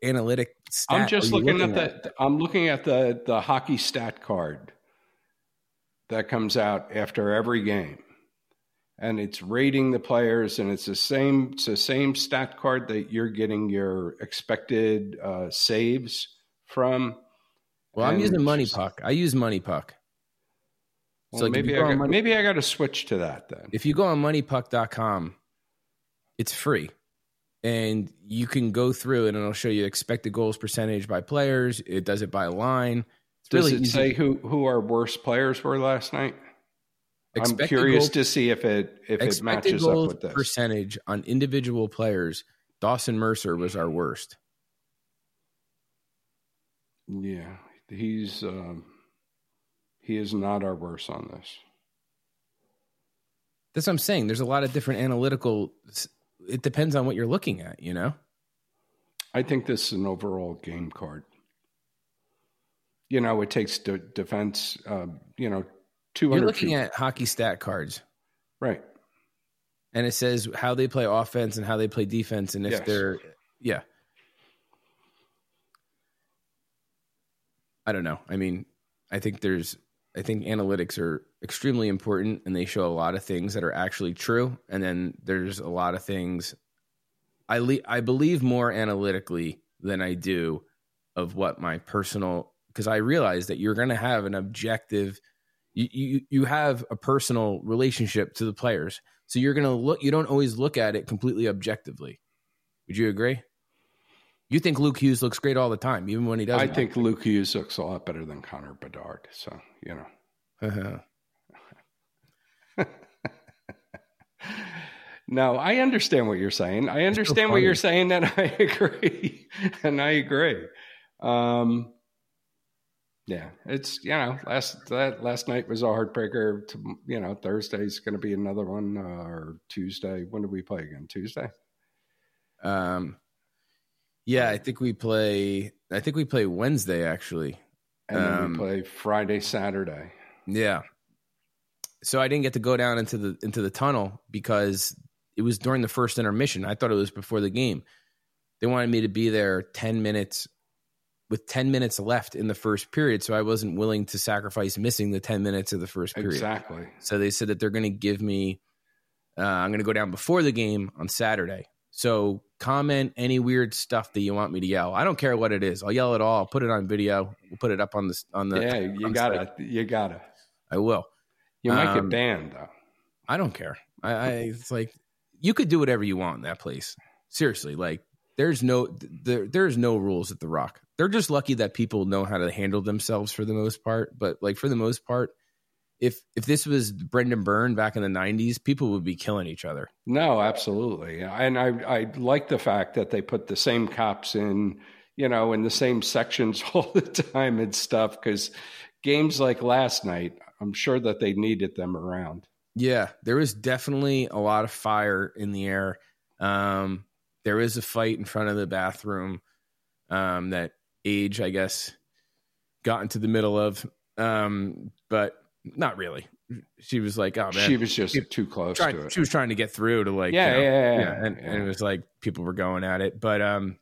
analytic stat? I'm just looking at I'm looking at the hockey stat card that comes out after every game. And it's rating the players, and it's the same stat card that you're getting your expected saves from. Well, I'm using Money Puck. I use Money Puck. Well, so like maybe I got to switch to that then. If you go on MoneyPuck.com, it's free, and you can go through it, and it'll show you expected goals percentage by players. It does it by line. Does it say who our worst players were last night? I'm curious to see if it matches up with this. Percentage on individual players, Dawson Mercer was our worst. Yeah, he's He is not our worst on this. That's what I'm saying. There's a lot of different analytical. It depends on what you're looking at, you know? I think this is an overall game card. You know, it takes defense, 200. You're looking at hockey stat cards. Right. And it says how they play offense and how they play defense. And if they're, yeah. I don't know. I mean, I think analytics are extremely important and they show a lot of things that are actually true. And then there's a lot of things I believe more analytically than I do of what my personal, because I realize that you're going to have an objective, you have a personal relationship to the players. So you're going to look, you don't always look at it completely objectively. Would you agree? You think Luke Hughes looks great all the time, even when he doesn't. I think Luke Hughes looks a lot better than Connor Bedard. So, you know. Uh-huh. No, I understand what you're saying. I understand what you're saying, and I agree. Yeah, it's, last night was a heartbreaker. Thursday's going to be another one, or Tuesday. When do we play again? Tuesday? Yeah, I think we play Wednesday, actually. And then we play Friday, Saturday. Yeah. So I didn't get to go down into the tunnel because it was during the first intermission. I thought it was before the game. They wanted me to be there 10 minutes left in the first period, so I wasn't willing to sacrifice missing the 10 minutes of the first period. Exactly. So they said that they're going to give me I'm going to go down before the game on Saturday. So comment any weird stuff that you want me to yell. I don't care what it is. I'll yell it all. I'll put it on video. We'll put it up on the Yeah, you got it. You got it. I will. You might get banned, though. I don't care. It's like you could do whatever you want in that place. Seriously, like there's no rules at the Rock. They're just lucky that people know how to handle themselves for the most part. But like for the most part, if this was Brendan Byrne back in the 90s, people would be killing each other. No, absolutely. And I like the fact that they put the same cops in, in the same sections all the time and stuff, because games like last night, I'm sure that they needed them around. Yeah, there was definitely a lot of fire in the air. There was a fight in front of the bathroom that Age, I guess, got into the middle of, but not really. She was like, oh, man. She was just too close to it. She was trying to get through to like, And it was like people were going at it. But what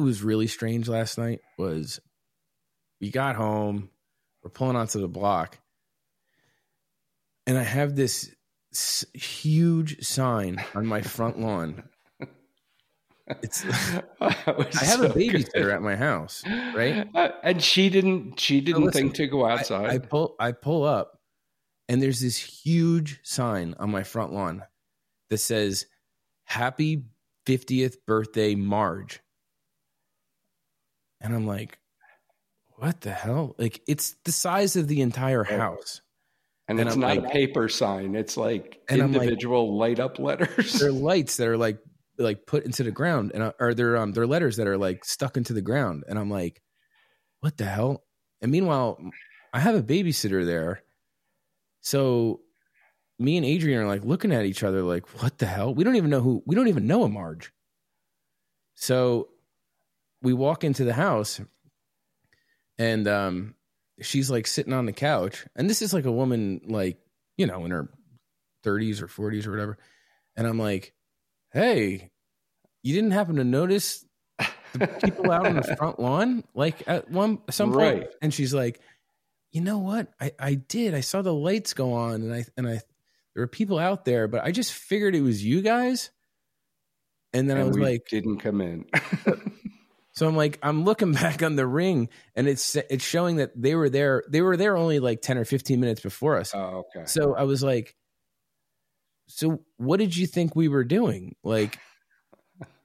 was really strange last night was we got home, we're pulling onto the block, and I have this huge sign on my front lawn. I have a babysitter at my house, right? And she didn't think to go outside. I pull up, and there's this huge sign on my front lawn that says "Happy 50th Birthday, Marge." And I'm like, "What the hell?" Like, it's the size of the entire house. And it's not a paper sign. It's like individual light up letters. They're lights that are like put into the ground, and are there letters that are like stuck into the ground. And I'm like, what the hell? And meanwhile, I have a babysitter there. So me and Adrian are like looking at each other like, what the hell? We don't even know a Marge. So we walk into the house, and she's like sitting on the couch, and this is like a woman, like, in her 30s or 40s or whatever. And I'm like, hey, you didn't happen to notice the people out on the front lawn, like at some point? Right. And she's like, you know what? I did. I saw the lights go on, and there were people out there, but I just figured it was you guys. And then I was like, didn't come in. So I'm like, I'm looking back on the ring, and it's showing that they were there. They were there only like 10 or 15 minutes before us. Oh, okay. So I was like, so what did you think we were doing? Like,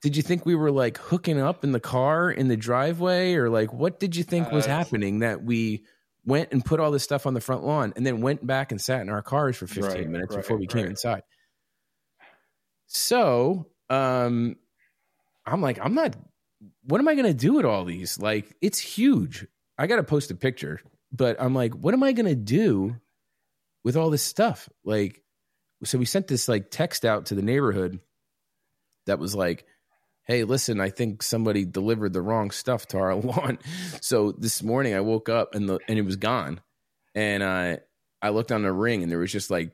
did you think we were like hooking up in the car in the driveway, or like, what did you think was happening that we went and put all this stuff on the front lawn and then went back and sat in our cars for 15 minutes before we came inside? So, I'm like, what am I going to do with all these? Like, it's huge. I got to post a picture But I'm like, what am I going to do with all this stuff? Like, so we sent this like text out to the neighborhood that was like, hey, listen, I think somebody delivered the wrong stuff to our lawn. So this morning I woke up and it was gone. And I looked on the Ring and there was just like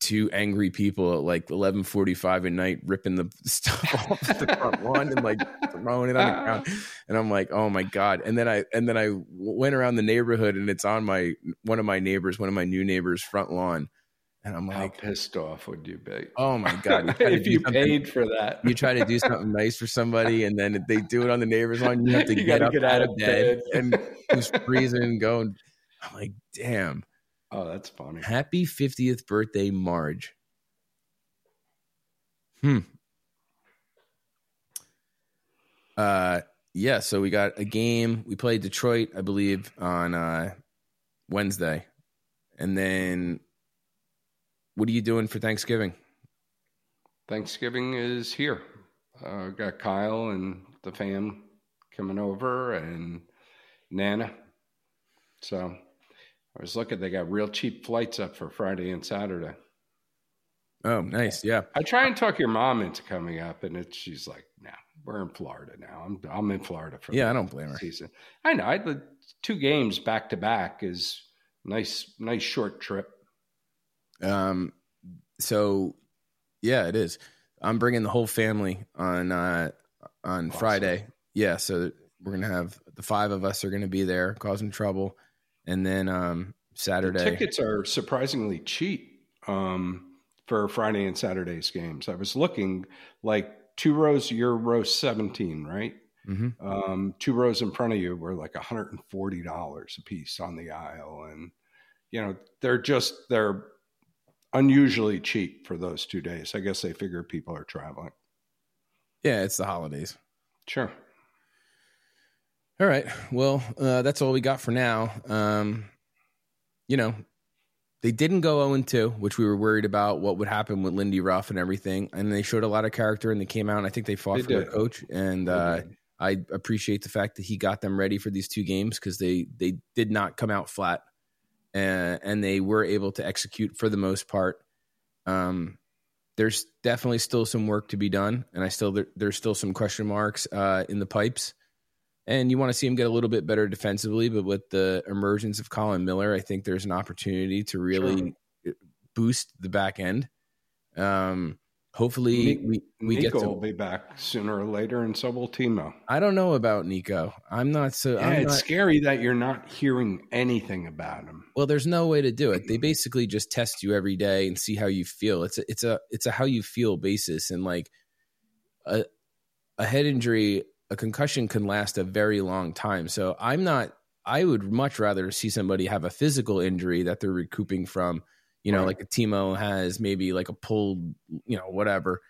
two angry people at like 11:45 at night ripping the stuff off the front lawn and like throwing it on the ground. And I'm like, oh my God. And then I went around the neighborhood and it's on one of my new neighbors' front lawn. And I'm like, how pissed off would you be? Oh my God. If you paid for that. You try to do something nice for somebody and then if they do it on the neighbor's lawn, you have to get out of bed. And it was freezing and going. I'm like, damn. Oh, that's funny. Happy 50th birthday, Marge. Yeah, so we got a game. We played Detroit, I believe, on Wednesday. And then what are you doing for Thanksgiving? Thanksgiving is here. Got Kyle and the fam coming over and Nana. So I was looking, they got real cheap flights up for Friday and Saturday. Oh, nice. Yeah. I try and talk your mom into coming up and she's like, no, we're in Florida now. I'm in Florida for I don't blame her. Season. I know. The two games back to back is nice short trip. So yeah, it is. I'm bringing the whole family on awesome. Friday. Yeah. So we're going to have the five of us are going to be there causing trouble. And then Saturday. The tickets are surprisingly cheap for Friday and Saturday's games. I was looking like two rows, your row 17, right? Mm-hmm. Two rows in front of you were like $140 a piece on the aisle. And, you know, they're unusually cheap for those 2 days. I guess they figure people are traveling. Yeah, it's the holidays. Sure. All right. Well, that's all we got for now. You know, they didn't go 0-2, which we were worried about what would happen with Lindy Ruff and everything. And they showed a lot of character and they came out and I think they fought for their coach. And I appreciate the fact that he got them ready for these two games because they did not come out flat and they were able to execute for the most part. There's definitely still some work to be done. And there's still some question marks in the pipes. And you want to see him get a little bit better defensively, but with the emergence of Colin Miller, I think there's an opportunity to really boost the back end. Hopefully we Nico get to will be back sooner or later, and so will Timo. I don't know about Nico. I'm not so. Yeah, it's scary that you're not hearing anything about him. Well, there's no way to do it. They basically just test you every day and see how you feel. It's a how you feel basis, and like a head injury. A concussion can last a very long time. So I would much rather see somebody have a physical injury that they're recouping from, you know, right. Like a Timo has maybe like a pulled, you know, whatever.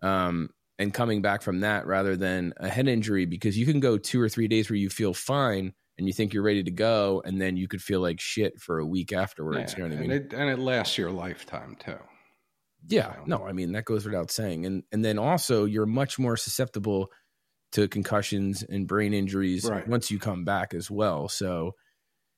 And coming back from that rather than a head injury, because you can go 2 or 3 days where you feel fine and you think you're ready to go. And then you could feel like shit for a week afterwards. Yeah, you know what I mean? And it lasts your lifetime too. Yeah, so. No, I mean, that goes without saying. And then also you're much more susceptible to concussions and brain injuries right. Once you come back as well. So,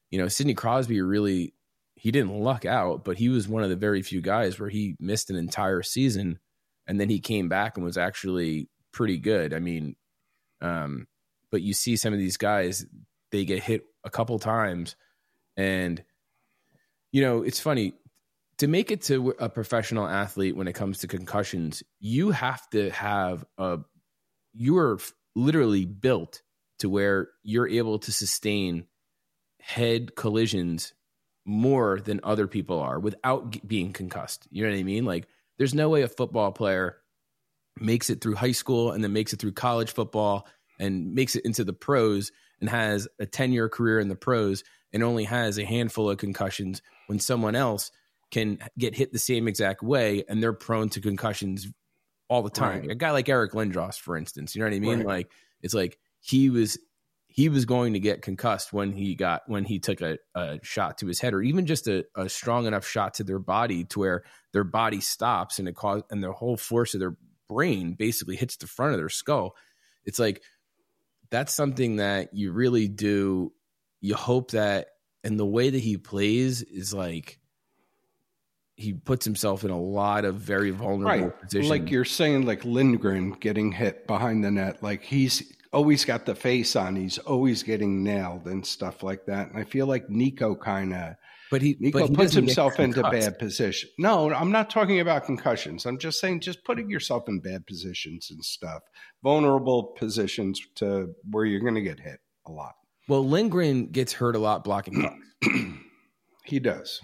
you know, Sidney Crosby really, he didn't luck out, but he was one of the very few guys where he missed an entire season and then he came back and was actually pretty good. I mean, but you see some of these guys, they get hit a couple times and, you know, it's funny to make it to a professional athlete when it comes to concussions, you have to have you're literally built to where you're able to sustain head collisions more than other people are without being concussed. You know what I mean? Like there's no way a football player makes it through high school and then makes it through college football and makes it into the pros and has a 10-year career in the pros and only has a handful of concussions when someone else can get hit the same exact way. And they're prone to concussions all the time. Right. A guy like Eric Lindros, for instance, you know what I mean? Right. Like, it's like he was going to get concussed when he took a shot to his head or even just a strong enough shot to their body to where their body stops and and the whole force of their brain basically hits the front of their skull. It's like, that's something that you really do. You hope that And the way that he plays is like he puts himself in a lot of very vulnerable positions. Like you're saying, like Lindgren getting hit behind the net. Like he's always got the face on. He's always getting nailed and stuff like that. And I feel like Nico kind of puts himself into bad position. No, I'm not talking about concussions. I'm just saying just putting yourself in bad positions and stuff. Vulnerable positions to where you're going to get hit a lot. Well, Lindgren gets hurt a lot blocking pucks. He does.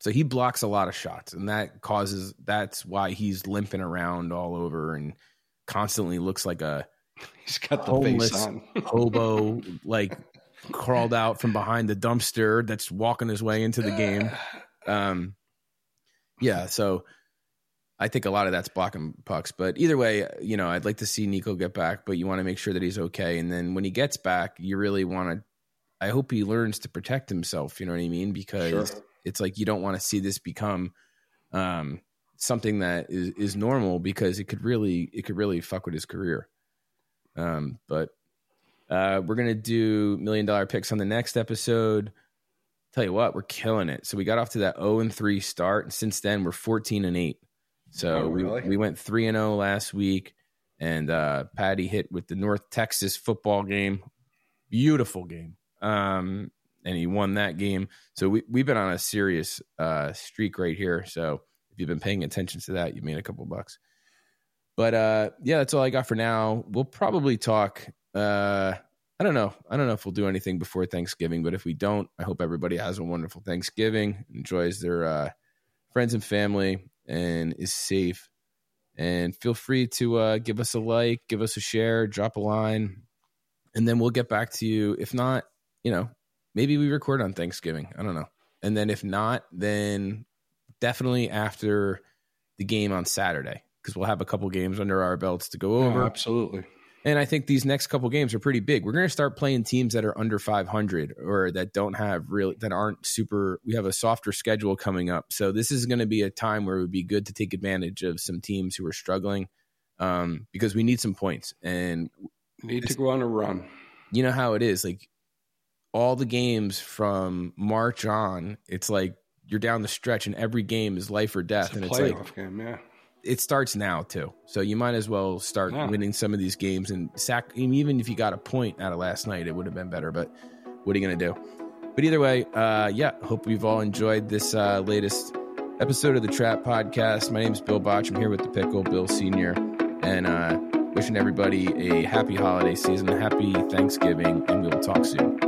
So he blocks a lot of shots, and that's why he's limping around all over and constantly looks like he's got the homeless face on. Hobo, like crawled out from behind the dumpster that's walking his way into the game. Yeah, so I think a lot of that's blocking pucks. But either way, you know, I'd like to see Nico get back, but you want to make sure that he's okay. And then when he gets back, you really want to – I hope he learns to protect himself, you know what I mean? Because sure. It's like you don't want to see this become something that is normal, because it could really fuck with his career. But we're going to do $1 million picks on the next episode. Tell you what, we're killing it. So we got off to that 0-3 start, and since then we're 14-8. So we went 3-0 last week, and Patty hit with the North Texas football game. Beautiful game. And he won that game. So we've been on a serious streak right here. So if you've been paying attention to that, you made a couple bucks. But yeah, that's all I got for now. We'll probably talk. I don't know if we'll do anything before Thanksgiving, but if we don't, I hope everybody has a wonderful Thanksgiving, enjoys their friends and family, and is safe. And feel free to give us a like, give us a share, drop a line, and then we'll get back to you. If not, you know, maybe we record on Thanksgiving. I don't know. And then if not, then definitely after the game on Saturday, because we'll have a couple games under our belts to go over. Oh, absolutely. And I think these next couple games are pretty big. We're going to start playing teams that are under 500 or that don't have really, that aren't super. We have a softer schedule coming up. So this is going to be a time where it would be good to take advantage of some teams who are struggling because we need some points and need to go on a run. You know how it is. Like, all the games from March on, it's like you're down the stretch and every game is life or death. It's a playoff game, yeah. It starts now too. So you might as well start winning some of these games. And even if you got a point out of last night, it would have been better. But what are you going to do? But either way, yeah, hope we've all enjoyed this latest episode of The Trap Podcast. My name is Bill Botch. I'm here with The Pickle, Bill Sr. And wishing everybody a happy holiday season, happy Thanksgiving, and we'll talk soon.